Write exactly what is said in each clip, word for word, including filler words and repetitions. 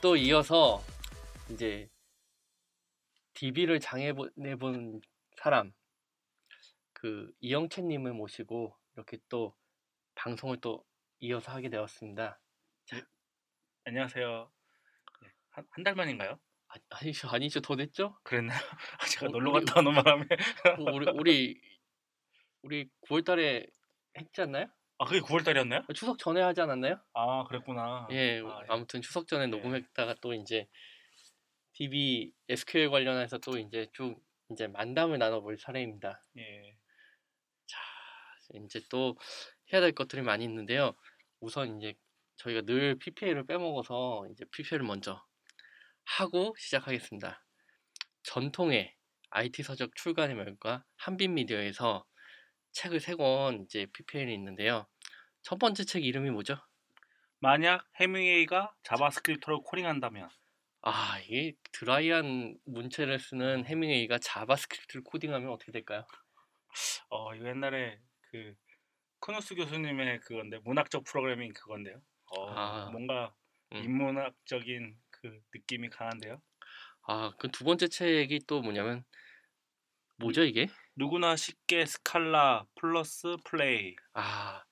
또 이어서 이제 디비를 장해내본 사람, 그 이영채님을 모시고 이렇게 또 방송을 또 이어서 하게 되었습니다. 자, 안녕하세요. 한, 한 달 만인가요? 아니, 아니죠, 아니죠, 더 됐죠? 그랬나요? 제가 어, 놀러 갔다 오는 바람에 우리 우리 우리 구월달에 했지 않나요? 아, 그게 구월달이었나요? 추석 전에 하지 않았나요? 아, 그랬구나. 예, 아, 아무튼 예. 추석 전에 녹음했다가 예. 또 이제 디비 에스큐엘 관련해서 또 이제 쭉 이제 만담을 나눠볼 차례입니다. 예. 자, 이제 또 해야 될 것들이 많이 있는데요. 우선 이제 저희가 늘 피피엘을 빼먹어서 이제 피피엘을 먼저 하고 시작하겠습니다. 전통의 아이티 서적 출간의 멸과 한빛미디어에서 책을 세 권 이제 피피엘이 있는데요. 첫 번째 책 이름이 뭐죠? 만약 해밍웨이가 자바스크립트로 코딩한다면. 아, 이게 드라이한 문체를 쓰는 해밍웨이가 자바스크립트를 코딩하면 어떻게 될까요? 어, 이거 옛날에 그 크누스 교수님의 그건데 문학적 프로그래밍 그건데요. 어, 아, 뭔가 음. 인문학적인 그 느낌이 강한데요. 아, 그 두 번째 책이 또 뭐냐면 뭐죠 이게? 누구나 쉽게 스칼라 플러스 플레이. 아,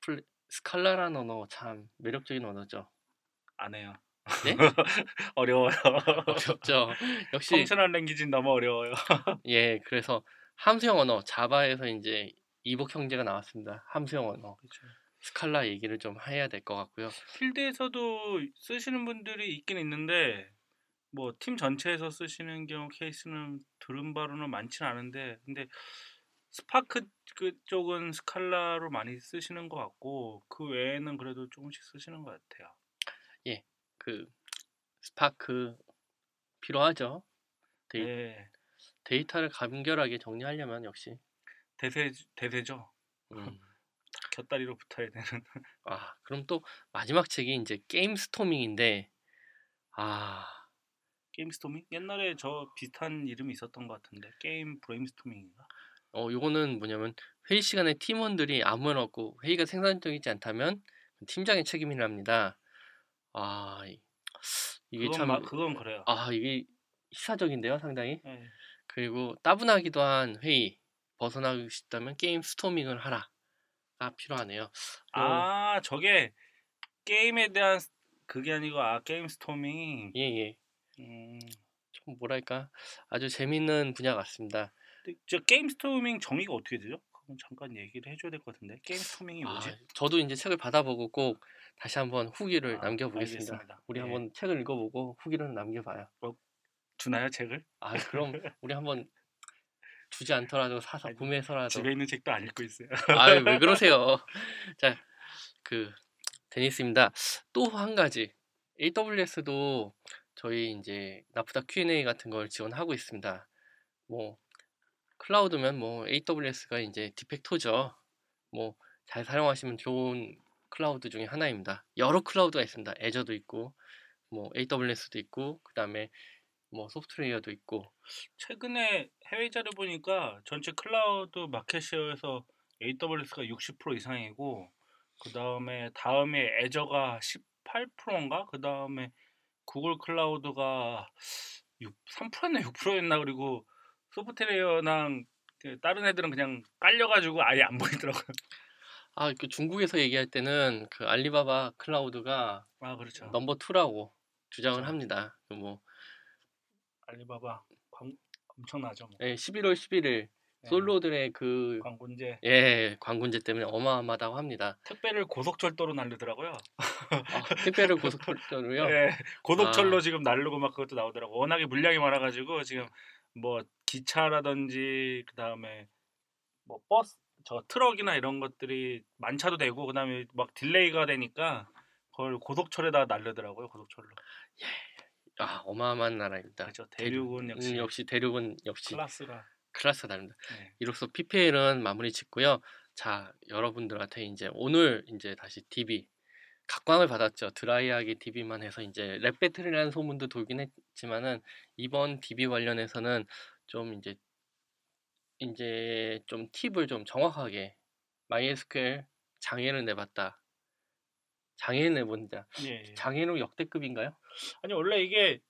플레, 스칼라란 언어 참 매력적인 언어죠. 안 해요. 네? 어려워요. 어렵죠. 역시 펑셔널 랭귀지는 너무 어려워요. 예, 그래서 함수형 언어 자바에서 이제 이복 형제가 나왔습니다. 함수형 언어. 그렇죠. 스칼라 얘기를 좀 해야 될 것 같고요. 필드에서도 쓰시는 분들이 있긴 있는데 뭐 팀 전체에서 쓰시는 경우 케이스는 들은 바로는 많지는 않은데, 근데 스파크 그 쪽은 스칼라로 많이 쓰시는 것 같고 그 외에는 그래도 조금씩 쓰시는 것 같아요. 예, 그 스파크 필요하죠. 데이, 네. 데이터를 간결하게 정리하려면 역시 대세 대세죠. 음. 곁다리로 붙어야 되는. 아, 그럼 또 마지막 책이 이제 게임스토밍인데, 아, 게임스토밍? 옛날에 저 비슷한 이름이 있었던 것 같은데 게임 브레인스토밍인가? 어, 요거는 뭐냐면 회의 시간에 팀원들이 아무런 없고 회의가 생산적이지 않다면 팀장의 책임이랍니다. 아, 이게 그건 참 마, 그건 그래요. 아, 이게 시사적인데요, 상당히. 네. 그리고 따분하기도 한 회의 벗어나고 싶다면 게임 스토밍을 하라. 아, 필요하네요. 아, 어, 저게 게임에 대한 그게 아니고 아, 게임 스토밍. 예, 예. 음, 좀 뭐랄까 아주 재밌는 분야 같습니다. 저 게임 스토밍 정의가 어떻게 되죠? 그럼 잠깐 얘기를 해줘야 될 것 같은데 게임 스토밍이 뭐지? 아, 저도 이제 책을 받아보고 꼭 다시 한번 후기를 아, 남겨보겠습니다. 알겠습니다. 우리 예. 한번 책을 읽어보고 후기를 남겨봐요. 어, 주나요 책을? 아, 그럼 우리 한번. 주지 않더라도 사서 아니, 구매해서라도. 집에 있는 책도 안 읽고 있어요. 아유, 왜 그러세요. 자, 그 데니스입니다. 또 한 가지, 에이더블유에스도 저희 이제 나프다 큐 앤 에이 같은 걸 지원하고 있습니다. 뭐 클라우드면 뭐 에이더블유에스가 이제 디펙토죠. 뭐 잘 사용하시면 좋은 클라우드 중에 하나입니다. 여러 클라우드가 있습니다. 애저도 있고, 뭐 에이더블유에스도 있고, 그 다음에 뭐 소프트웨어도 있고. 최근에 해외 자료 보니까 전체 클라우드 마켓쉐어에서 에이더블유에스가 육십 퍼센트 이상이고, 그 다음에 다음에 애저가 십팔 퍼센트인가, 그 다음에 구글 클라우드가 삼 퍼센트였나 육 퍼센트였나, 그리고 소프트웨어랑 다른 애들은 그냥 깔려가지고 아예 안 보이더라고요. 아, 그 중국에서 얘기할 때는 그 알리바바 클라우드가 아, 그렇죠. 넘버 투라고 주장을 그렇죠. 합니다. 그 뭐 알리바바 광, 엄청나죠. 뭐. 네, 십일월 십일일 네. 솔로들의 그 광군제, 예, 광군제 때문에 어마어마하다고 합니다. 택배를 고속철도로 날리더라고요. 아, 택배를 고속철도로요? 네, 고속철로 아. 지금 날리고 막 그것도 나오더라고. 워낙에 물량이 많아가지고 지금 뭐 기차라든지 그 다음에 뭐 버스, 저 트럭이나 이런 것들이 만차도 되고 그 다음에 막 딜레이가 되니까 그걸 고속철에다 날리더라고요. 고속철로. 예. 아, 어마어마한 나라입니다. 그렇죠. 대륙은 대륙, 역시, 역시 대륙은 역시 클라스가 클라스가 다릅니다. 네. 이로써 피피엘은 마무리 짓고요. 자, 여러분들한테 이제 오늘 이제 다시 디비 각광을 받았죠. 드라이하게 디비만 해서 이제 랩 배틀이라는 소문도 돌긴 했지만은 이번 디비 관련해서는 좀 이제 이제 좀 팁을 좀 정확하게 마이에스큐엘 장애를 내봤다. 장애인의 문제. 예, 예. 장애인은 역대급인가요? 아니 원래 이게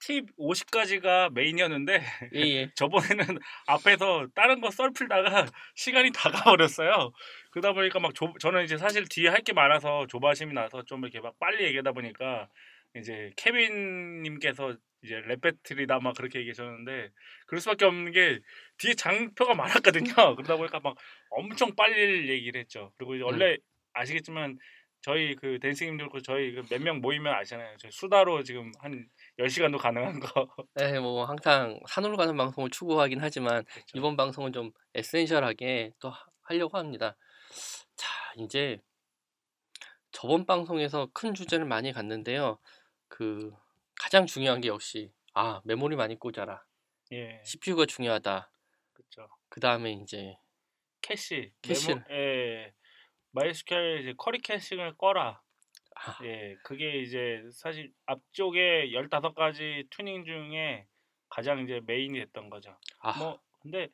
팁 오십까지가 메인이었는데 예, 예. 저번에는 앞에서 다른 거 썰풀다가 시간이 다 가버렸어요. 그러다 보니까 막 조, 저는 이제 사실 뒤에 할 게 많아서 조바심이 나서 좀 이렇게 막 빨리 얘기하다 보니까 이제 케빈님께서 이제 랩배틀이다 막 그렇게 얘기하셨는데 그럴 수밖에 없는 게 뒤에 장표가 많았거든요. 그러다 보니까 막 엄청 빨리 얘기를 했죠. 그리고 이제 원래 음. 아시겠지만 저희 그 댄싱님들 그 저희 몇 명 모이면 아시잖아요. 저희 수다로 지금 한 열 시간도 가능한 거. 네, 뭐 항상 산으로 가는 방송을 추구하긴 하지만 그렇죠. 이번 방송은 좀 에센셜하게 또 하려고 합니다. 자, 이제 저번 방송에서 큰 주제를 많이 갔는데요. 그 가장 중요한 게 역시 아 메모리 많이 꽂아라. 예. 씨피유가 중요하다. 그렇죠. 그 다음에 이제 캐시. 캐시. 예. 마이에스큐엘 이제 커리 캐싱을 꺼라. 아. 예, 그게 이제 사실 앞쪽에 열다섯 가지 튜닝 중에 가장 이제 메인이 됐던 거죠. 아. 뭐 근데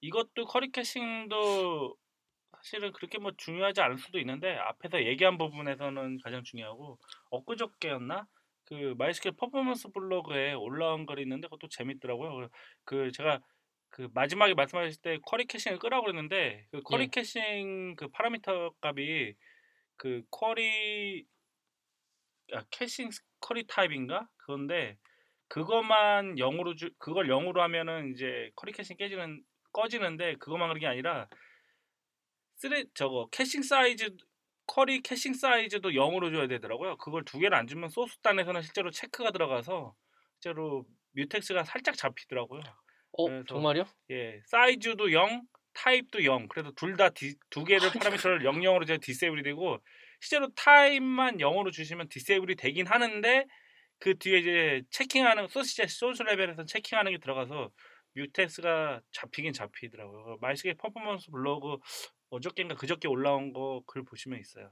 이것도 커리 캐싱도 사실은 그렇게 뭐 중요하지 않을 수도 있는데 앞에서 얘기한 부분에서는 가장 중요하고 엊그저께였나 그 마이에스큐엘 퍼포먼스 블로그에 올라온 글이 있는데 그것도 재밌더라고요. 그 제가 그 마지막에 말씀하실 때 쿼리 캐싱을 끄라고 그랬는데 그 쿼리 예. 캐싱 그 파라미터 값이 그 쿼리 아, 캐싱 쿼리 타입인가? 그건데 그것만 영으로 주 그걸 영으로 하면은 이제 쿼리 캐싱 깨지는 꺼지는데 그것만 그런 게 아니라 스레 저거 캐싱 사이즈 쿼리 캐싱 사이즈도 영으로 줘야 되더라고요. 그걸 두 개를 안 주면 소스 단에서는 실제로 체크가 들어가서 실제로 뮤텍스가 살짝 잡히더라고요. 어? 정말요? 예, 사이즈도 영, 타입도 영. 그래서 둘 다 두 개를 파라미터를 영, 영으로 제가 디세이블이 되고 실제로 타입만 영으로 주시면 디세이블이 되긴 하는데 그 뒤에 이제 체킹하는 소스, 소스 레벨에서 체킹하는 게 들어가서 뮤텍스가 잡히긴 잡히더라고요. 마이에스큐엘 퍼포먼스 블로그 어저께인가 그저께 올라온 거 글 보시면 있어요.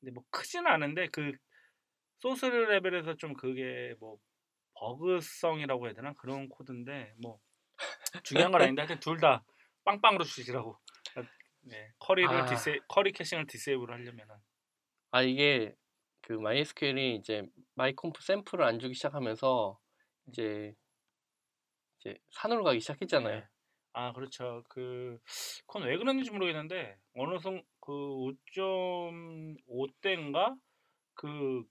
근데 뭐 크진 않은데 그 소스 레벨에서 좀 그게 뭐 버그성이라고 해야 되나 그런 코드인데 뭐. 중요한 건 아닌데 하여튼 둘 다 빵빵으로 주시라고. 네, 커리를 아... 디세 커리 캐싱을 디세이블 하려면은 아 이게 그 마이에스큐엘이 이제 마이컴프 샘플을 안 주기 시작하면서 이제 이제 산으로 가기 시작했잖아요. 네. 아 그렇죠. 그 그건 왜 그런지 모르겠는데 어느 순간 그 오 점 오 때인가 그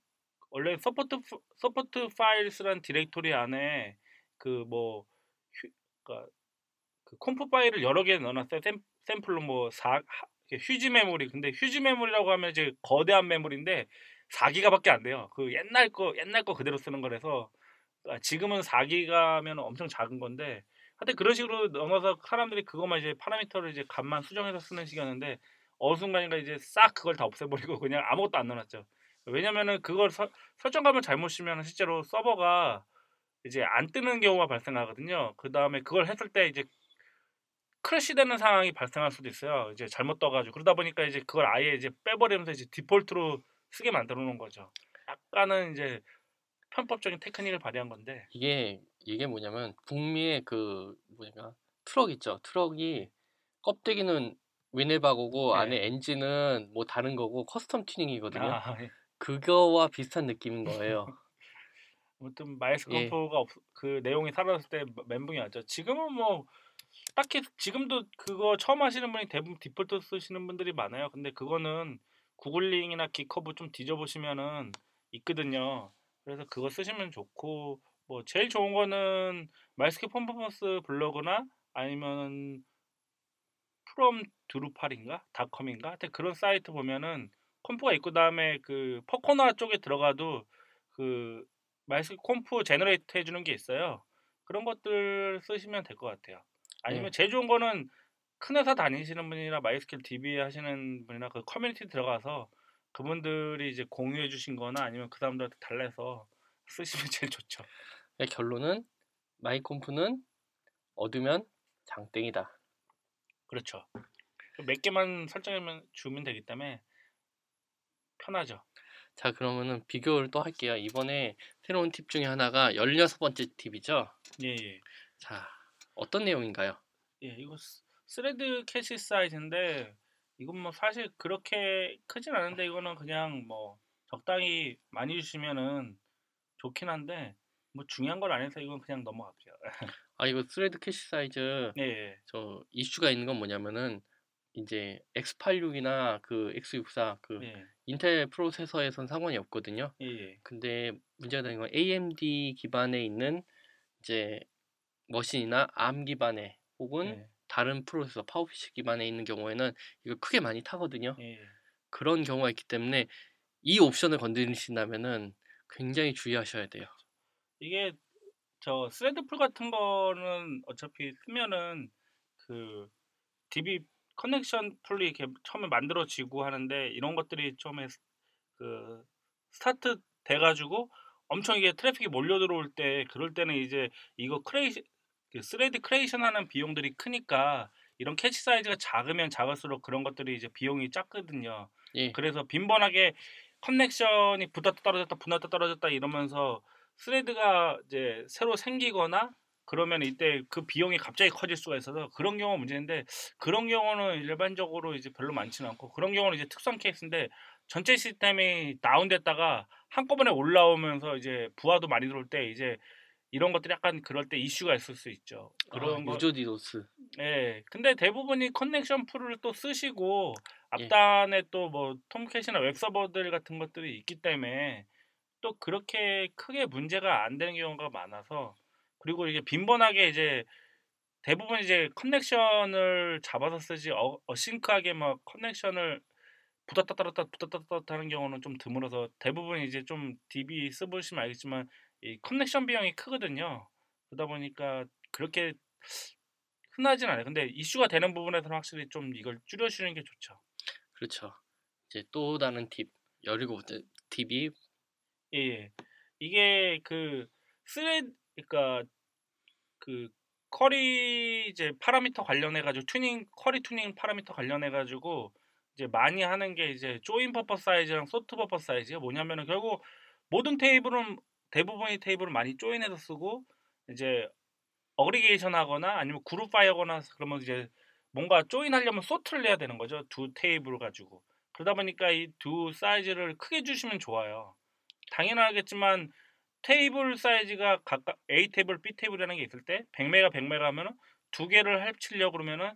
원래 서포트 서포트 파일스란 디렉토리 안에 그 뭐 그러니까 그 컴프 파일을 여러 개 넣어놨어요. 샘, 샘플로 뭐 사, 휴지 메모리. 근데 휴지 메모리라고 하면 이제 거대한 메모리인데 사 기가밖에 안 돼요. 그 옛날 거 옛날 거 그대로 쓰는 거라서 지금은 사 기가면 엄청 작은 건데 하여튼 그런 식으로 넣어서 사람들이 그것만 이제 파라미터를 이제 값만 수정해서 쓰는 식이었는데 어느 순간인가 이제 싹 그걸 다 없애버리고 그냥 아무것도 안 넣어놨죠. 왜냐면은 그걸 서, 설정값을 잘못 쓰면 실제로 서버가 이제 안 뜨는 경우가 발생하거든요. 그 다음에 그걸 했을 때 이제 크래시되는 상황이 발생할 수도 있어요. 이제 잘못 떠가지고 그러다 보니까 이제 그걸 아예 이제 빼버리면서 이제 디폴트로 쓰게 만들어 놓은 거죠. 약간은 이제 편법적인 테크닉을 발휘한 건데 이게 이게 뭐냐면 북미의 그 뭐냐 트럭 있죠. 트럭이 껍데기는 위네바고고 네. 안에 엔진은 뭐 다른 거고 커스텀 튜닝이거든요. 아, 예. 그거와 비슷한 느낌인 거예요. 아무튼 마이스컴프가 예. 그 내용이 사라졌을 때 멘붕이 왔죠. 지금은 뭐 딱히 지금도 그거 처음 하시는 분이 대부분 디폴트 쓰시는 분들이 많아요. 근데 그거는 구글링이나 기커브 좀 뒤져보시면은 있거든요. 그래서 그거 쓰시면 좋고 뭐 제일 좋은 거는 마이스큐엘 퍼포먼스 블로그나 아니면 프롬 드루팔인가 닷컴인가 하여튼 그런 사이트 보면은 컴프가 있고 다음에 그 퍼코나 쪽에 들어가도 그 마이에스큐엘 컴프 제너레이트 해주는 게 있어요. 그런 것들 쓰시면 될 것 같아요. 아니면 네. 제일 좋은 거는 큰 회사 다니시는 분이나 마이에스큐엘 디비 하시는 분이나 그 커뮤니티 들어가서 그분들이 이제 공유해 주신 거나 아니면 그 사람들한테 달래서 쓰시면 제일 좋죠. 그러니까 결론은 마이컴프는 얻으면 장땡이다. 그렇죠. 몇 개만 설정하면 주면 되기 때문에 편하죠. 자 그러면은 비교를 또 할게요. 이번에 새로운 팁 중에 하나가 열여섯 번째 팁이죠. 예, 예. 자 어떤 내용인가요? 예, 이거 스레드 캐시 사이즈인데 이건 뭐 사실 그렇게 크진 않은데 이거는 그냥 뭐 적당히 많이 주시면은 좋긴 한데 뭐 중요한 걸 안 해서 이건 그냥 넘어갈게요. 아 이거 스레드 캐시 사이즈 네. 저 이슈가 있는 건 뭐냐면은 이제 엑스 팔십육이나 그 엑스 육십사 그 예. 인텔 프로세서에선 상관이 없거든요. 예. 근데 문제가 되는 건 에이엠디 기반에 있는 이제 머신이나 암 기반에 혹은 예. 다른 프로세서 파워피시 기반에 있는 경우에는 이거 크게 많이 타거든요. 예. 그런 경우가 있기 때문에 이 옵션을 건드리신다면은 굉장히 주의하셔야 돼요. 이게 저 스레드풀 같은 거는 어차피 쓰면은 그 디비 커넥션 풀이 이렇게 처음에 만들어지고 하는데 이런 것들이 처음에 그 스타트 돼가지고 엄청 이게 트래픽이 몰려 들어올 때 그럴 때는 이제 이거 크레이션 스레드 크레이션 하는 비용들이 크니까 이런 캐치 사이즈가 작으면 작을수록 그런 것들이 이제 비용이 작거든요. 예. 그래서 빈번하게 커넥션이 붙었다 떨어졌다 붙었다 떨어졌다 이러면서 스레드가 이제 새로 생기거나 그러면 이때 그 비용이 갑자기 커질 수가 있어서 그런 경우가 문제인데 그런 경우는 일반적으로 이제 별로 많지는 않고 그런 경우는 이제 특수한 케이스인데 전체 시스템이 다운됐다가 한꺼번에 올라오면서 이제 부하도 많이 들어올 때 이제 이런 것들이 약간 그럴 때 이슈가 있을 수 있죠. 그런 거. 아, 유저 디도스. 예. 근데 대부분이 커넥션 풀을 또 쓰시고 앞단에 예. 또 뭐 톰캣이나 웹서버들 같은 것들이 있기 때문에 또 그렇게 크게 문제가 안 되는 경우가 많아서. 그리고 이게 빈번하게 이제 대부분 이제 커넥션을 잡아서 쓰지 어, 어싱크하게 막 커넥션을 붙었다 떨었다 붙었다 떨었다 하는 경우는 좀 드물어서 대부분 이제 좀 디비 써보시면 알겠지만 이 커넥션 비용이 크거든요. 그러다 보니까 그렇게 흔하진 않아요. 근데 이슈가 되는 부분에서는 확실히 좀 이걸 줄여주는 게 좋죠. 그렇죠. 이제 또 다른 팁 열일곱 번째 디비 예 이게 그 스레드 그러니까 그 쿼리 이제 파라미터 관련해 가지고 튜닝 쿼리 튜닝 파라미터 관련해 가지고 이제 많이 하는 게 이제 조인 버퍼 사이즈랑 소트 버퍼 사이즈가 뭐냐면은 결국 모든 테이블은 대부분의 테이블은 많이 조인해서 쓰고 이제 어그리게이션 하거나 아니면 그룹 파이어거나 그러면 이제 뭔가 조인하려면 소트를 해야 되는 거죠. 두 테이블 가지고. 그러다 보니까 이 두 사이즈를 크게 주시면 좋아요. 당연하겠지만 테이블 사이즈가 각각 A 테이블, B 테이블이라는 게 있을 때 백 메가, 백 메가 하면은 두 개를 합치려고 그러면은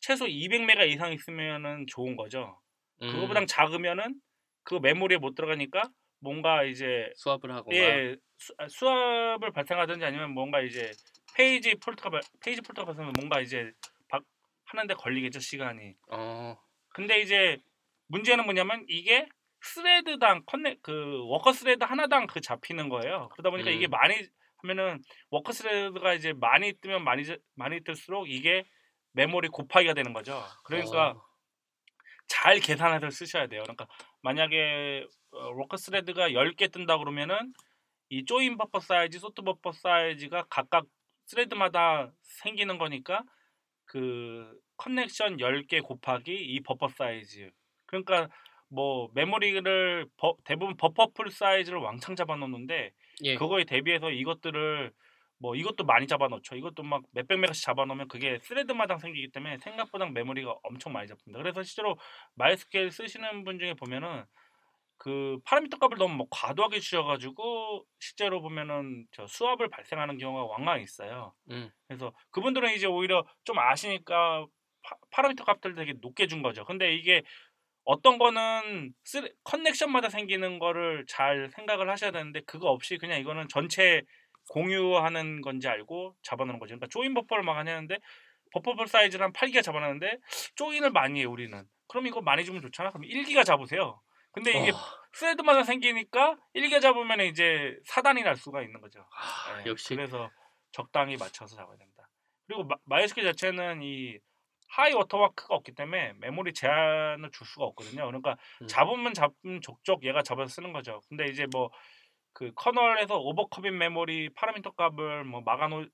최소 이백 메가 이상 있으면은 좋은 거죠. 음. 그거보다 작으면은 그 메모리에 못 들어가니까 뭔가 이제 수압을 하거나 예, 수, 수압을 발생하든지 아니면 뭔가 이제 페이지 폴트가 페이지 폴트가 발생하면 뭔가 이제 박 하는데 걸리겠죠 시간이. 어. 근데 이제 문제는 뭐냐면 이게 스레드당 커넥 그 워커 스레드 하나당 그 잡히는 거예요. 그러다 보니까 음. 이게 많이 하면은 워커 스레드가 이제 많이 뜨면 많이 많이 뜰수록 이게 메모리 곱하기가 되는 거죠. 그러니까 어. 잘 계산해서 쓰셔야 돼요. 그러니까 만약에 워커 스레드가 열 개 뜬다 그러면은 이 조인 버퍼 사이즈, 소트 버퍼 사이즈가 각각 스레드마다 생기는 거니까 그 커넥션 열 개 곱하기 이 버퍼 사이즈. 그러니까 뭐 메모리를 버, 대부분 버퍼풀 사이즈를 왕창 잡아놓는데 예. 그거에 대비해서 이것들을 뭐 이것도 많이 잡아놓죠. 이것도 막 몇백 메가씩 잡아놓으면 그게 스레드마다 생기기 때문에 생각보다 메모리가 엄청 많이 잡힙니다. 그래서 실제로 마이스큐엘 쓰시는 분 중에 보면은 그 파라미터 값을 너무 뭐 과도하게 주셔가지고 실제로 보면은 저 수압을 발생하는 경우가 왕왕 있어요. 음. 그래서 그분들은 이제 오히려 좀 아시니까 파, 파라미터 값들을 되게 높게 준 거죠. 근데 이게 어떤 거는 커넥션마다 생기는 거를 잘 생각을 하셔야 되는데 그거 없이 그냥 이거는 전체 공유하는 건지 알고 잡아놓는 거죠. 그러니까 조인 버퍼를 막 하냐는데 버퍼풀 사이즈를 한 팔 기가 잡아놨는데 조인을 많이 해요 우리는. 그럼 이거 많이 주면 좋잖아. 그럼 일 기가 잡으세요. 근데 이게 어... 스레드마다 생기니까 일 기가 잡으면 이제 사단이 날 수가 있는 거죠. 아, 네. 역시. 그래서 적당히 맞춰서 잡아야 됩니다. 그리고 마이에스큐엘 자체는 이 하이 워터마크가 없기 때문에 메모리 제한을 줄 수가 없거든요. 그러니까 음. 잡으면 잡은 족족 얘가 잡아서 쓰는 거죠. 근데 이제 뭐 그 커널에서 오버컵인 메모리 파라미터 값을 뭐 막아놓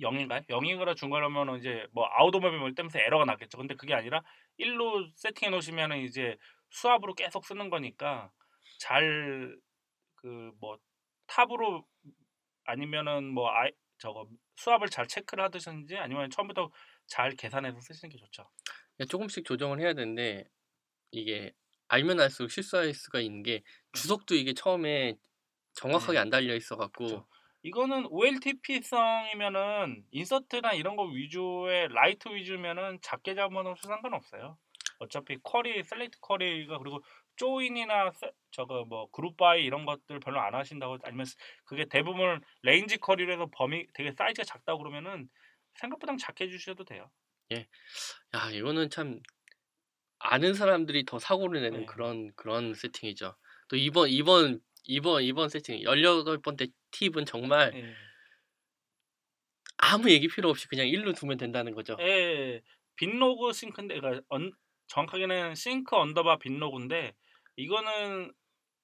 영인가요? 영인거라 준 거라면 이제 뭐 아웃 오버 메모리 때문에 에러가 났겠죠. 근데 그게 아니라 일로 세팅해 놓으시면은 이제 수압으로 계속 쓰는 거니까 잘 그 뭐 탑으로 아니면은 뭐 아이 저거 수압을 잘 체크를 하든지 아니면 처음부터 잘 계산해서 쓰시는 게 좋죠. 조금씩 조정을 해야 되는데 이게 알면 알수록 실수할 수가 있는 게 주석도 이게 처음에 정확하게 네. 안 달려 있어갖고 그렇죠. 이거는 올티피성이면은 인서트나 이런 거 위주의 라이트 위주면은 작게 잡아놓으면 상관없어요. 어차피 쿼리, 셀렉트 쿼리가 그리고 조인이나 저거 뭐 그룹 바이 이런 것들 별로 안 하신다고 아니면 그게 대부분 레인지 쿼리로 해서 범위 되게 사이즈가 작다 그러면은 생각보다 작게 해주셔도 돼요. 예, 야 이거는 참 아는 사람들이 더 사고를 내는 네. 그런 그런 세팅이죠. 또 이번 이번 이번 이번 세팅 열여덟 번째 팁은 정말 예. 아무 얘기 필요 없이 그냥 일로 두면 된다는 거죠. 예, 빈로그 싱크인데 그러니까 언, 정확하게는 싱크 언더바 빈로그인데 이거는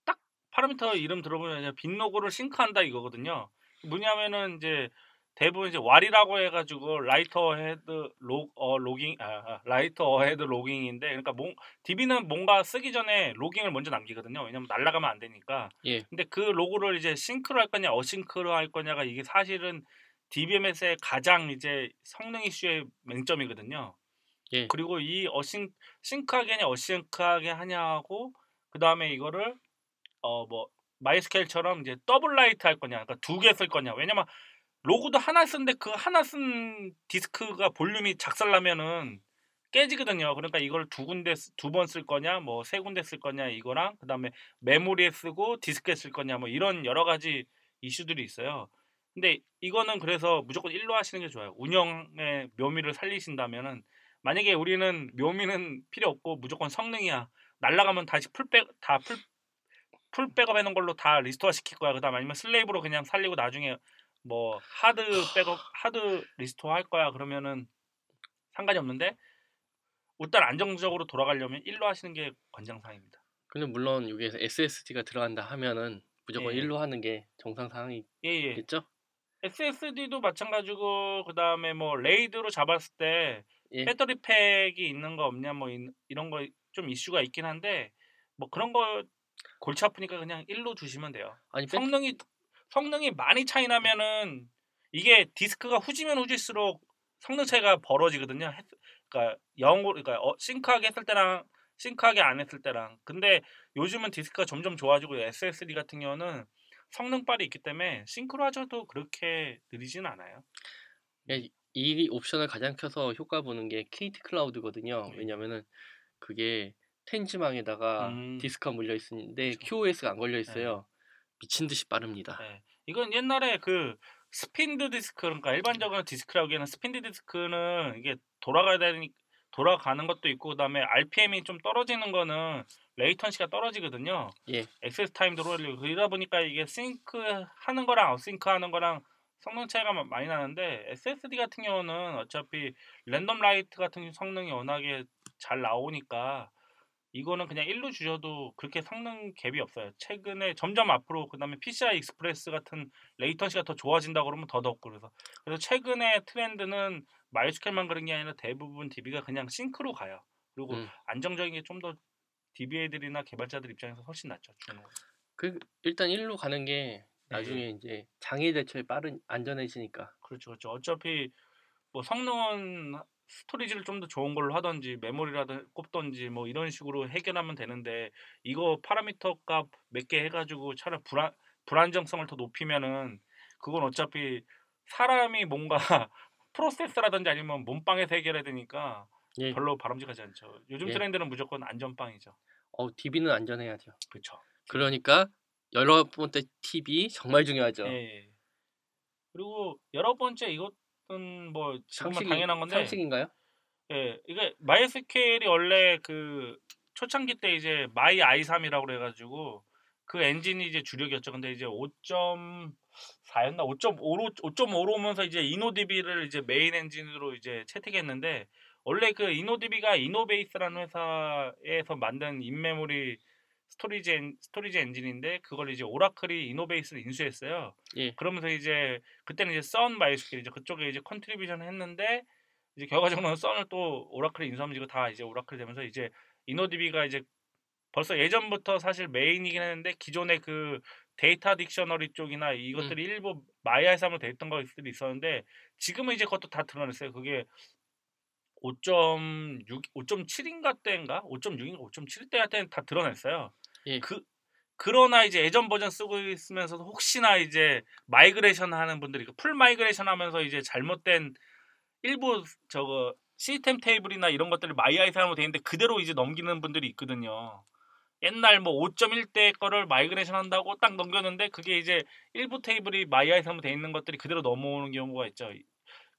딱 파라미터 이름 들어보면 빈로그를 싱크한다 이거거든요. 뭐냐면은 이제 대부분 이제 왈이라고 해가지고 라이터 어헤드 로, 어, 로깅 아, 라이터 어헤드 로깅인데 그러니까 몽, 디비는 뭔가 쓰기 전에 로깅을 먼저 남기거든요. 왜냐면 날아가면 안 되니까. 예. 근데 그 로그를 이제 싱크로 할 거냐 어싱크로 할 거냐가 이게 사실은 디비엠에스의 가장 이제 성능 이슈의 맹점이거든요. 예. 그리고 이 어싱 싱크하게 하냐 어싱크하게 하냐하고 그 다음에 이거를 어 뭐 마이에스큐엘처럼 이제 더블 라이트 할 거냐, 그러니까 두 개 쓸 거냐. 왜냐면 로그도 하나 쓴데 그 하나 쓴 디스크가 볼륨이 작살나면은 깨지거든요. 그러니까 이걸 두 군데 두 번 쓸 거냐, 뭐 세 군데 쓸 거냐 이거랑 그 다음에 메모리에 쓰고 디스크에 쓸 거냐 뭐 이런 여러 가지 이슈들이 있어요. 근데 이거는 그래서 무조건 일로 하시는 게 좋아요. 운영의 묘미를 살리신다면은 만약에 우리는 묘미는 필요 없고 무조건 성능이야. 날라가면 다시 풀백 다 풀 풀 백업 해놓은 걸로 다 리스토어 시킬 거야. 그다음 아니면 슬레이브로 그냥 살리고 나중에 뭐 하드 백업 하드 리스토어 할 거야 그러면은 상관이 없는데 일단 안정적으로 돌아가려면 일로 하시는 게 권장사항입니다. 근데 물론 여기에서 에스에스디가 들어간다 하면은 무조건 예. 일로 하는 게 정상사항이겠죠? 에스에스디도 마찬가지고 그 다음에 뭐 레이드로 잡았을 때 예. 배터리 팩이 있는 거 없냐 뭐 이런 거 좀 이슈가 있긴 한데 뭐 그런 거 골치 아프니까 그냥 일로 주시면 돼요. 아니, 성능이 배... 성능이 많이 차이 나면은 이게 디스크가 후지면 후질수록 성능 차이가 벌어지거든요. 그러니까 영으로 그러니까 어, 싱크하게 했을 때랑 싱크하게 안 했을 때랑. 근데 요즘은 디스크가 점점 좋아지고 에스에스디 같은 경우는 성능 빨이 있기 때문에 싱크로 하셔도 그렇게 느리진 않아요. 예, 이 옵션을 가장 켜서 효과 보는 게 케이티 클라우드거든요. 네. 왜냐면은 그게 텐지망에다가 음. 디스크가 물려 있는데 그렇죠. 큐오에스가 안 걸려 있어요. 네. 미친 듯이 빠릅니다. 네. 이건 옛날에 그 스핀드 디스크 그러니까 일반적인 디스크라고 하기에는 스핀드 디스크는 이게 돌아가야 되니 돌아가는 것도 있고 그다음에 알피엠이 좀 떨어지는 거는 레이턴시가 떨어지거든요. 예. 액세스 타임도 올리고 그러다 보니까 이게 싱크 하는 거랑 아웃싱크 하는 거랑 성능 차이가 많이 나는데 에스에스디 같은 경우는 어차피 랜덤 라이트 같은 성능이 워낙에 잘 나오니까 이거는 그냥 일로 주셔도 그렇게 성능 갭이 없어요. 최근에 점점 앞으로 그다음에 피씨아이 익스프레스 같은 레이턴시가 더 좋아진다 그러면 더 덥고 그래서 그래서 최근에 트렌드는 마이에스큐엘만 그런 게 아니라 대부분 디비가 그냥 싱크로 가요. 그리고 음. 안정적인 게 좀 더 디비에이들이나 개발자들 입장에서 훨씬 낫죠. 그 일단 일로 가는 게 나중에 네. 이제 장애 대처에 빠른 안전해지니까. 그렇죠, 그렇죠. 어차피 뭐 성능은 스토리지를 좀 더 좋은 걸로 하든지 메모리라든 꼽든지 뭐 이런 식으로 해결하면 되는데 이거 파라미터 값 몇 개 해가지고 차라리 불안 불안정성을 더 높이면은 그건 어차피 사람이 뭔가 프로세스라든지 아니면 몸빵에서 해결해야 되니까 예. 별로 바람직하지 않죠. 요즘 예. 트렌드는 무조건 안전빵이죠. 어 디비는 안전해야죠. 그렇죠. 그러니까 여러 번째 팁이 정말 중요하죠. 예. 그리고 여러 번째 이것 음, 뭐 정말 당연한 건데 상식인가요? 예, 이게 마이에스큐엘이 원래 그 초창기 때 이제 마이 아이쓰리이라고 그래가지고 그 엔진이 이제 주력이었죠. 근데 이제 오 점 사였나 오 점 오로 오 점 오로 오면서 이제 이노디비를 이제 메인 엔진으로 이제 채택했는데 원래 그 이노디비가 이노베이스라는 회사에서 만든 인메모리 스토리지 엔, 스토리지 엔진인데 그걸 이제 오라클이 이노베이스를 인수했어요. 예. 그러면서 이제 그때는 이제 썬 마이에스큐엘 이제 그쪽에 이제 컨트리뷰션 했는데 이제 결과적으로는 썬을 또 오라클이 인수하면서 다 이제 오라클 되면서 이제 이노디비가 이제 벌써 예전부터 사실 메인이긴 했는데 기존의 그 데이터 딕셔너리 쪽이나 이것들이 음. 일부 마이아이삼으로 돼 있던 것들이 있었는데 지금은 이제 그것도 다 드러냈어요. 그게 오 점 육, 오 점 칠인가 때인가, 오 점 육인가 오 점 칠 때 때는 다 드러냈어요. 예. 그 그러나 이제 예전 버전 쓰고 있으면서 혹시나 이제 마이그레이션 하는 분들이 풀 마이그레이션 하면서 이제 잘못된 일부 저거 시스템 테이블이나 이런 것들을 마이아이 사용으로 돼 있는데 그대로 이제 넘기는 분들이 있거든요. 옛날 뭐 오 점 일 때 거를 마이그레이션 한다고 딱 넘겼는데 그게 이제 일부 테이블이 마이아이 사용으로 돼 있는 것들이 그대로 넘어오는 경우가 있죠.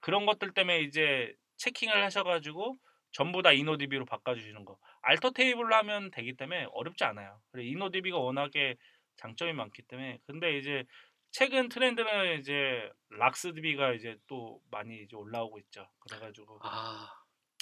그런 것들 때문에 이제 체킹을 하셔가지고 전부 다 인노디비로 바꿔주시는 거. 알터 테이블로 하면 되기 때문에 어렵지 않아요. 그리고 인노디비가 워낙에 장점이 많기 때문에. 근데 이제 최근 트렌드는 이제 락스디비가 이제 또 많이 이제 올라오고 있죠. 그래가지고 아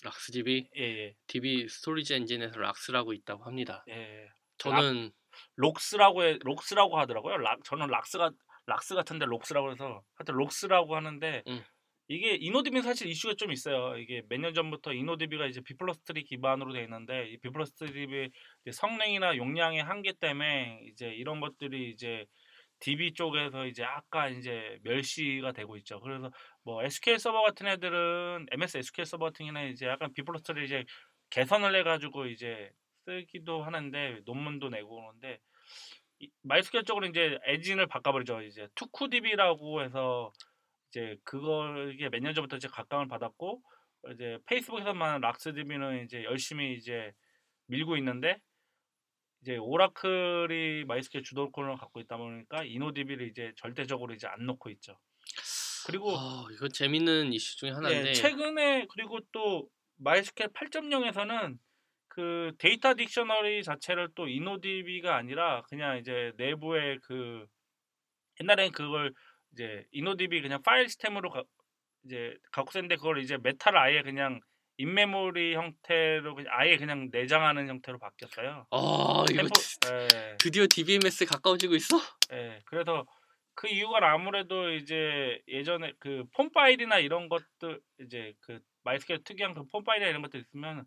락스디비 예, 예. 디비 스토리지 엔진에서 락스라고 있다고 합니다. 예. 저는 록스라고 해, 록스라고 하더라고요. 락 저는 락스가 락스 같은데 록스라고 해서 하여튼 록스라고 하는데. 음. 이게 인노디비는 사실 이슈가 좀 있어요. 이게 몇 년 전부터 인노디비가 이제 비플러스트리 기반으로 돼 있는데 이 비플러스트리 성능이나 용량의 한계 때문에 이제 이런 것들이 이제 디비 쪽에서 이제 아까 이제 멸시가 되고 있죠. 그래서 뭐 에스큐엘 서버 같은 애들은 엠에스 에스큐엘 서버 같은 경우는 이제 약간 비플러스트리 이제 개선을 해가지고 이제 쓰기도 하는데 논문도 내고 오는데 마이스큐엘 쪽으로 이제 엔진을 바꿔버리죠. 이제 토쿠디비라고 해서 이제 그걸 이게 몇 년 전부터 이제 각광을 받았고 이제 페이스북에서만 락스디비는 이제 열심히 이제 밀고 있는데 이제 오라클이 마이스큐엘 주도권을 갖고 있다 보니까 인노디비를 이제 절대적으로 이제 안 놓고 있죠. 그리고 어, 이거 재밌는 이슈 중에 하나인데 네, 최근에 그리고 또 마이스큐엘 팔 점 영에서는 그 데이터 딕셔너리 자체를 또 인노디비가 아니라 그냥 이제 내부의 그 옛날엔 그걸 이제 인노디비 그냥 파일 시스템으로 가, 이제 갖고 있는데 그걸 이제 메타를 아예 그냥 인메모리 형태로 그냥 아예 그냥 내장하는 형태로 바뀌었어요. 아 이거 예. 드디어 디비엠에스 가까워지고 있어? 예. 그래서 그 이유가 아무래도 이제 예전에 그 폼 파일이나 이런 것들 이제 그 마이스큐엘 특이한 그 폼 파일이나 이런 것들 있으면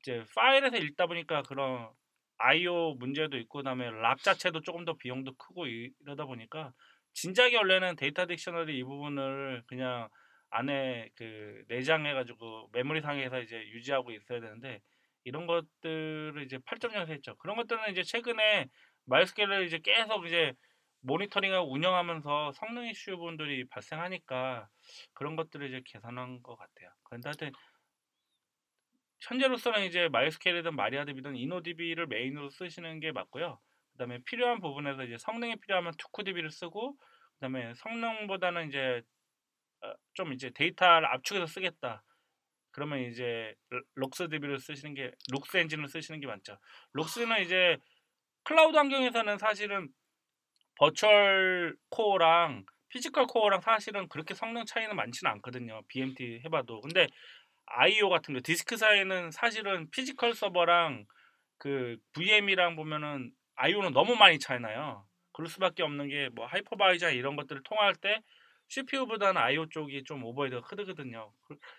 이제 파일에서 읽다 보니까 그런 아이오 문제도 있고 그다음에 락 자체도 조금 더 비용도 크고 이러다 보니까. 진작에 원래는 데이터 딕셔너리 이 부분을 그냥 안에 그 내장해가지고 메모리 상에서 이제 유지하고 있어야 되는데 이런 것들을 이제 팔 점 영에서 했죠. 그런 것들은 이제 최근에 마이스큐엘을 이제 계속 이제 모니터링하고 운영하면서 성능 이슈 분들이 발생하니까 그런 것들을 이제 개선한 것 같아요. 그런데 하여튼 현재로서는 이제 마이스큐엘이든 마리아디비든 인노디비를 메인으로 쓰시는 게 맞고요. 그다음에 필요한 부분에서 이제 성능이 필요하면 투쿠디비를 쓰고 그다음에 성능보다는 이제 좀 이제 데이터를 압축해서 쓰겠다. 그러면 이제 록스디비를 쓰시는 게 록스 엔진을 쓰시는 게 맞죠. 록스는 이제 클라우드 환경에서는 사실은 버추얼 코어랑 피지컬 코어랑 사실은 그렇게 성능 차이는 많지는 않거든요. 비엠티 해봐도. 근데 아이오 같은 거 디스크 사이는 사실은 피지컬 서버랑 그 브이엠이랑 보면은 아이오는 너무 많이 차이나요. 그럴 수밖에 없는 게 뭐 하이퍼바이저 이런 것들을 통할 때 씨피유보다는 아이오 쪽이 좀 오버헤드가 크거든요.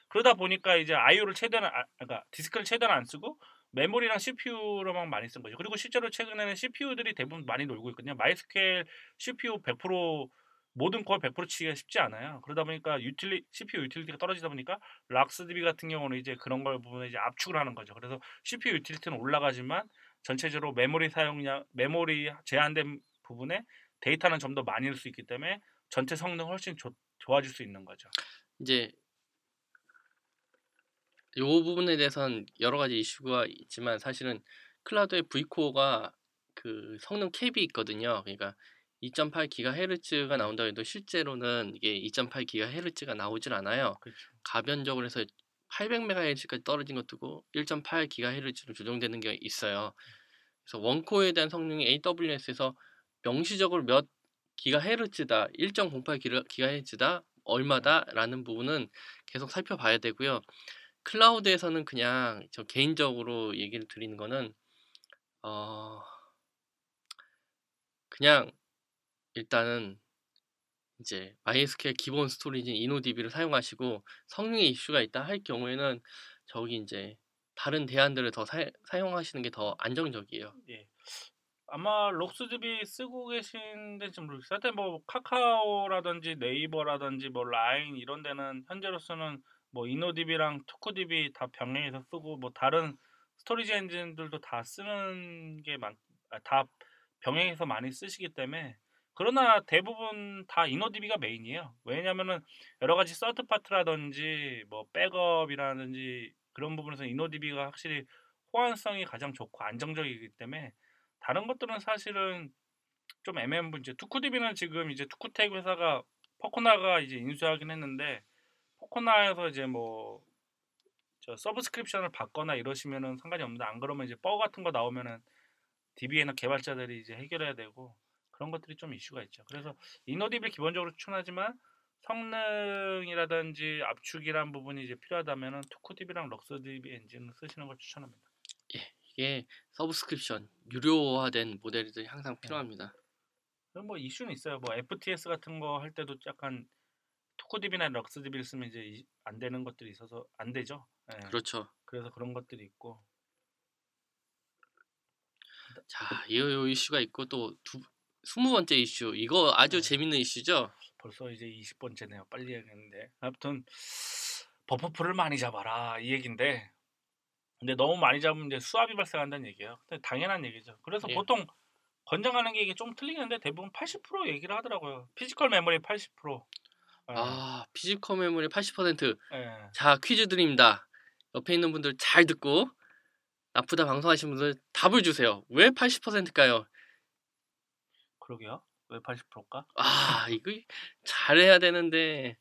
그러다 보니까 이제 아이오를 최대한 아, 그러니까 디스크를 최대한 안 쓰고 메모리랑 씨피유로만 많이 쓴 거죠. 그리고 실제로 최근에는 씨피유들이 대부분 많이 놀고 있거든요. 마이스큐엘 씨피유 백 퍼센트 모든 코어 백 퍼센트 치기가 쉽지 않아요. 그러다 보니까 유틸리, 씨피유 유틸리티가 떨어지다 보니까 락스디비 같은 경우는 이제 그런 걸 보면 이제 압축을 하는 거죠. 그래서 씨피유 유틸리티는 올라가지만 전체적으로 메모리 사용량, 메모리 제한된 부분에 데이터는 좀 더 많이 넣을 수 있기 때문에 전체 성능 훨씬 조, 좋아질 수 있는 거죠. 이제 이 부분에 대해서는 여러 가지 이슈가 있지만 사실은 클라우드의 브이코어가 그 성능 캡이 있거든요. 그러니까 이 점 팔 기가헤르츠가 나온다고 해도 실제로는 이게 이 점 팔 기가헤르츠가 나오질 않아요. 그렇죠. 가변적으로 해서 팔백 메가헤르츠까지 떨어진 것도고 일 점 팔 기가헤르츠로 조정되는 게 있어요. 그래서 원코어에 대한 성능이 에이더블유에스에서 명시적으로 몇 기가헤르츠다, 일 점 공팔 기가헤르츠다, 얼마다라는 부분은 계속 살펴봐야 되고요. 클라우드에서는 그냥 저 개인적으로 얘기를 드리는 거는 어 그냥 일단은 이제 마이에스큐엘 기본 스토리지인 인노디비를 사용하시고 성능에 이슈가 있다 할 경우에는 저기 이제 다른 대안들을 더 사, 사용하시는 게 더 안정적이에요. 예. 아마 록스디비 쓰고 계신데 지금 모르겠어요. 하여튼 뭐 카카오라든지 네이버라든지 뭐 라인 이런 데는 현재로서는 뭐 인노디비랑 토쿠디비 다 병행해서 쓰고 뭐 다른 스토리지 엔진들도 다 쓰는 게 많, 다 병행해서 많이 쓰시기 때문에. 그러나 대부분 다 인노디비가 메인이에요. 왜냐면은 여러 가지 서드 파트라든지 뭐 백업이라든지 그런 부분에서 인노디비가 확실히 호환성이 가장 좋고 안정적이기 때문에 다른 것들은 사실은 좀 애매한 분. 이제 투쿠디비는 지금 이제 투쿠텍 회사가 퍼코나가 이제 인수하긴 했는데 퍼코나에서 이제 뭐 저 서브스크립션을 받거나 이러시면은 상관이 없는데 안 그러면 이제 버그 같은 거 나오면은 디비에는 개발자들이 이제 해결해야 되고. 그런 것들이 좀 이슈가 있죠. 그래서 인노디비를 기본적으로 추천하지만 성능이라든지 압축이란 부분이 이제 필요하다면은 토쿠디비랑 럭스디비 엔진을 쓰시는 걸 추천합니다. 예, 이게 서브스크립션 유료화된 모델들이 항상 필요합니다. 네. 뭐 이슈는 있어요. 뭐 에프티에스 같은 거 할 때도 약간 토쿠디비나 럭스디비를 쓰면 이제 안 되는 것들이 있어서 안 되죠. 네. 그렇죠. 그래서 그런 것들이 있고. 자, 이 이슈가 있고 또 두. 스무 번째 이슈. 이거 아주 네. 재밌는 이슈죠? 벌써 이제 이십 번째네요. 빨리 해야겠는데. 아무튼 버퍼풀을 많이 잡아라 이 얘긴데 근데 너무 많이 잡으면 이제 수압이 발생한다는 얘기예요. 근데 당연한 얘기죠. 그래서 예. 보통 권장하는 게 이게 좀 틀리는데 대부분 팔십 퍼센트 얘기를 하더라고요. 피지컬 메모리 팔십 퍼센트. 아, 네. 피지컬 메모리 팔십 퍼센트. 네. 자, 퀴즈 드립니다. 옆에 있는 분들 잘 듣고 나쁘다 방송하시는 분들 답을 주세요. 왜 팔십 퍼센트일까요? 그러게요. 왜 팔십 퍼센트일까? 아 이거 잘해야 되는데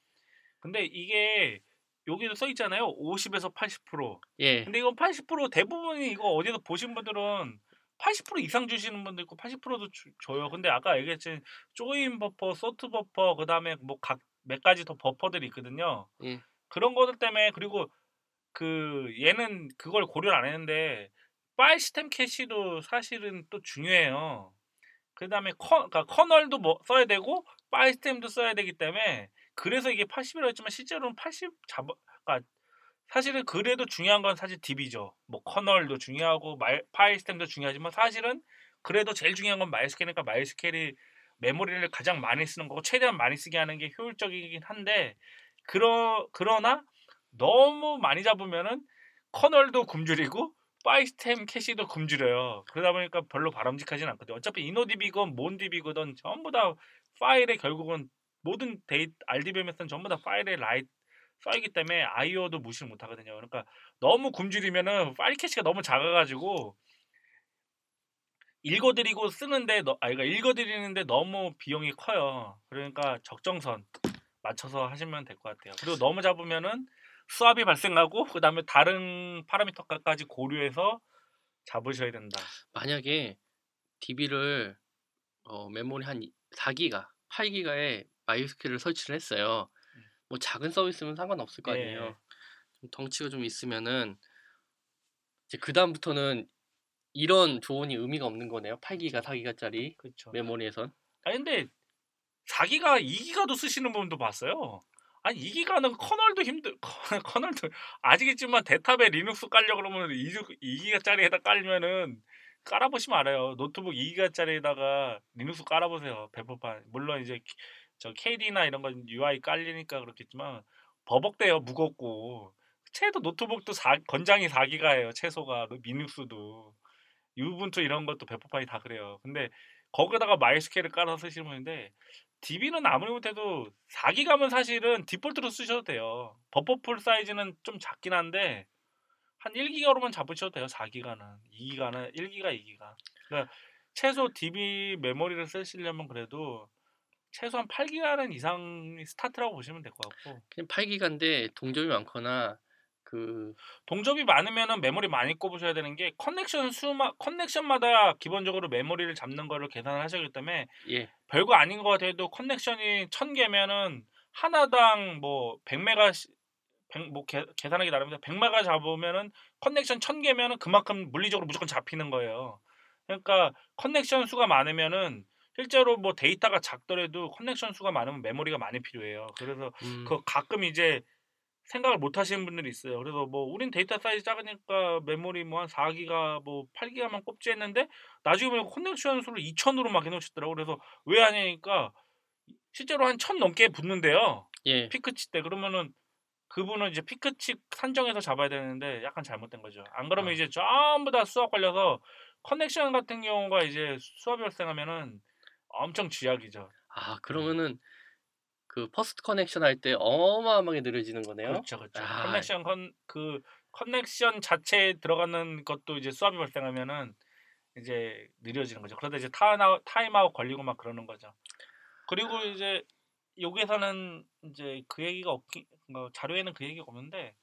근데 이게 여기도 써있잖아요. 오십에서 팔십 퍼센트. 예. 근데 이건 팔십 퍼센트 대부분이 이거 어디서 보신 분들은 팔십 퍼센트 이상 주시는 분도 있고 팔십 퍼센트도 주, 줘요. 근데 아까 얘기했지 조인 버퍼, 소트 버퍼 그 다음에 뭐 각 몇 가지 더 버퍼들이 있거든요. 예. 그런 것들 때문에 그리고 그 얘는 그걸 고려를 안 했는데 파일 시스템 캐시도 사실은 또 중요해요. 그 다음에 커, 그러니까 커널도 뭐 써야 되고 파일 시스템도 써야 되기 때문에 그래서 이게 팔십이라고 했지만 실제로는 팔십 잡아 그러니까 사실은 그래도 중요한 건 사실 디비죠. 뭐 커널도 중요하고 마이, 파일 시스템도 중요하지만 사실은 그래도 제일 중요한 건 마이스퀘일이니까 마이스퀘일이 메모리를 가장 많이 쓰는 거고 최대한 많이 쓰게 하는 게 효율적이긴 한데 그러, 그러나 너무 많이 잡으면은 커널도 굶주리고 파일 시스템 캐시도 굶주려요. 그러다 보니까 별로 바람직하진 않거든요. 어차피 인노디비건 몬디비거든 전부 다 파일에 결국은 모든 데이터 알디비엠에서는 전부 다 파일에 라이트 써있기 때문에 아이오도 무시를 못하거든요. 그러니까 너무 굶주리면은 파일 캐시가 너무 작아가지고 읽어드리고 쓰는데 너, 아, 그러니까 읽어드리는데 너무 비용이 커요. 그러니까 적정선 맞춰서 하시면 될 것 같아요. 그리고 너무 잡으면은 수압이 발생하고 그 다음에 다른 파라미터까지 고려해서 잡으셔야 된다. 만약에 디비를 어, 메모리 한 사 기가, 팔 기가에 마이스퀘일을 설치를 했어요. 음. 뭐 작은 서비스면 상관없을 거 아니에요. 네. 좀 덩치가 좀 있으면은 이제 그 다음부터는 이런 조언이 의미가 없는 거네요. 팔 기가, 사 기가짜리 그쵸. 메모리에선. 아 근데 사 기가, 이 기가도 쓰시는 분도 봤어요. 아니 이 기가는 커널도 힘들 커널도 아시겠지만 대탑에 리눅스 깔려 그러면 이 기가짜리에다 깔면은 깔아보시면 알아요. 노트북 이 기가짜리에다가 리눅스 깔아보세요. 배포판 물론 이제 저 케이디나 이런 건 유아이 깔리니까 그렇겠지만 버벅대요. 무겁고 최소 노트북도 사, 권장이 사 기가예요. 최소가 리눅스도 유분투 이런 것도 배포판이 다 그래요. 근데 거기다가 마이스퀘일을 깔아서 쓰시는 분인데. 디비는 아무리 못해도 사 기가면 사실은 디폴트로 쓰셔도 돼요. 버퍼풀 사이즈는 좀 작긴 한데 한 일 기가로만 잡으셔도 돼요. 사 기가는. 이 기가는 일 기가, 이 기가. 그러니까 최소 디비 메모리를 쓰시려면 그래도 최소한 팔 기가는 이상이 스타트라고 보시면 될 것 같고. 그냥 팔 기가인데 동접이 많거나 그 동접이 많으면은 메모리 많이 꼽으셔야 되는 게 커넥션 수마 커넥션마다 기본적으로 메모리를 잡는 거를 계산을 하시기 때문에 예. 별거 아닌 것 같아도 커넥션이 천 개면은 하나당 뭐 백 메가 뭐 계산하기 나름이다. 백 메가 잡으면은 커넥션 천 개면은 그만큼 물리적으로 무조건 잡히는 거예요. 그러니까 커넥션 수가 많으면은 실제로 뭐 데이터가 작더라도 커넥션 수가 많으면 메모리가 많이 필요해요. 그래서 음. 그 가끔 이제 생각을 못 하시는 분들이 있어요. 그래서 뭐 우린 데이터 사이즈 작으니까 메모리 뭐 한 사 기가 뭐 팔 기가만 꼽지 했는데 나중에 보면 커넥션 수를 이천으로 막 해놓으셨더라고. 그래서 왜 하냐니까 실제로 한 천 넘게 붙는데요. 예. 피크치 때 그러면은 그분은 이제 피크칩 산정해서 잡아야 되는데 약간 잘못된 거죠. 안 그러면 어. 이제 전부 다 수압 걸려서 커넥션 같은 경우가 이제 수압이 발생하면은 엄청 쥐약이죠. 아 그러면은 음. 그 퍼스트 커넥션 할 때 어마어마하게 느려지는 거네요. 그렇죠, 그렇죠. 아. 커넥션 컨, 그 커넥션 자체에 들어가는 것도 이제 수압이 발생하면은 이제 느려지는 거죠. 그러다 이제 타임아웃, 타임아웃 걸리고 막 그러는 거죠. 그리고 이제 여기서는 이제 그 얘기가 없기 자료에는 그 얘기가 없는데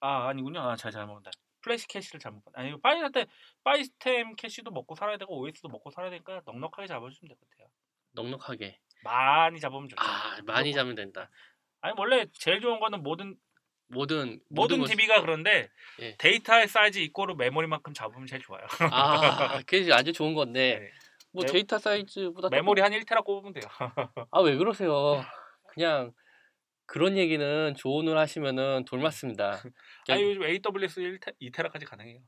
아 아니군요. 아 잘 잘못 본다. 플래시 캐시를 잘못 본다. 아니 빠이할 때 빠이스템 캐시도 먹고 살아야 되고 오에스도 먹고 살아야 되니까 넉넉하게 잡아주면 될 것 같아요. 넉넉하게 많이 잡으면 좋죠. 아 많이 그거. 잡으면 된다. 아니 원래 제일 좋은 거는 모든 모든 모든, 모든 디비가 그런데 예. 데이터의 사이즈 이꼬르 메모리만큼 잡으면 제일 좋아요. 아 그게 아주 좋은 건데. 네. 뭐 데이터 사이즈보다 메모리 한 일 테라 꼽으면 돼요. 아 왜 그러세요? 그냥 그런 얘기는 조언을 하시면은 돌 맞습니다. 아 요즘 에이더블유에스 일 테라까지 가능해요.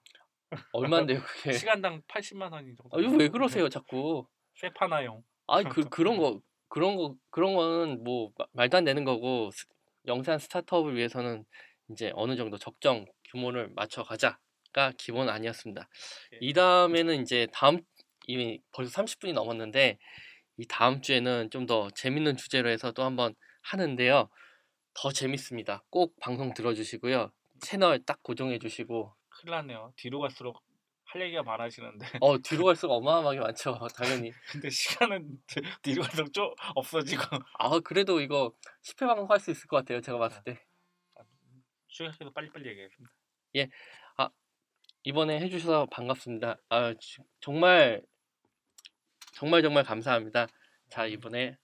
얼마인데요 그게? 시간당 팔십만 원이 정도. 아 이거 왜 그러세요 자꾸? 세파나용. 아 그 그런 거 그런 거 그런 거는 뭐 말도 안 되는 거고 스, 영상 스타트업을 위해서는 이제 어느 정도 적정 규모를 맞춰 가자가 기본 아니었습니다. 예. 이 다음에는 이제 다음 이미 벌써 삼십 분이 넘었는데 이 다음 주에는 좀 더 재밌는 주제로 해서 또 한번 하는데요. 더 재밌습니다. 꼭 방송 들어주시고요. 채널 딱 고정해주시고. 큰일 났네요. 뒤로 갈수록 할 얘기가 많아지는데. 어 뒤로 갈수록 어마어마하게 많죠. 당연히. 근데 시간은 뒤로 갈수록 좀 없어지고. 아 그래도 이거 십 회 방송 할 수 있을 것 같아요. 제가 봤을 때. 주혁씨도 빨리빨리 얘기하겠습니다. 예. 아 이번에 해주셔서 반갑습니다. 아 주, 정말. 정말 정말 감사합니다. 자 이번에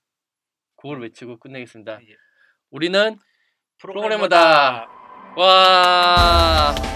구호를 외치고 끝내겠습니다. 우리는 프로그래머다. 와.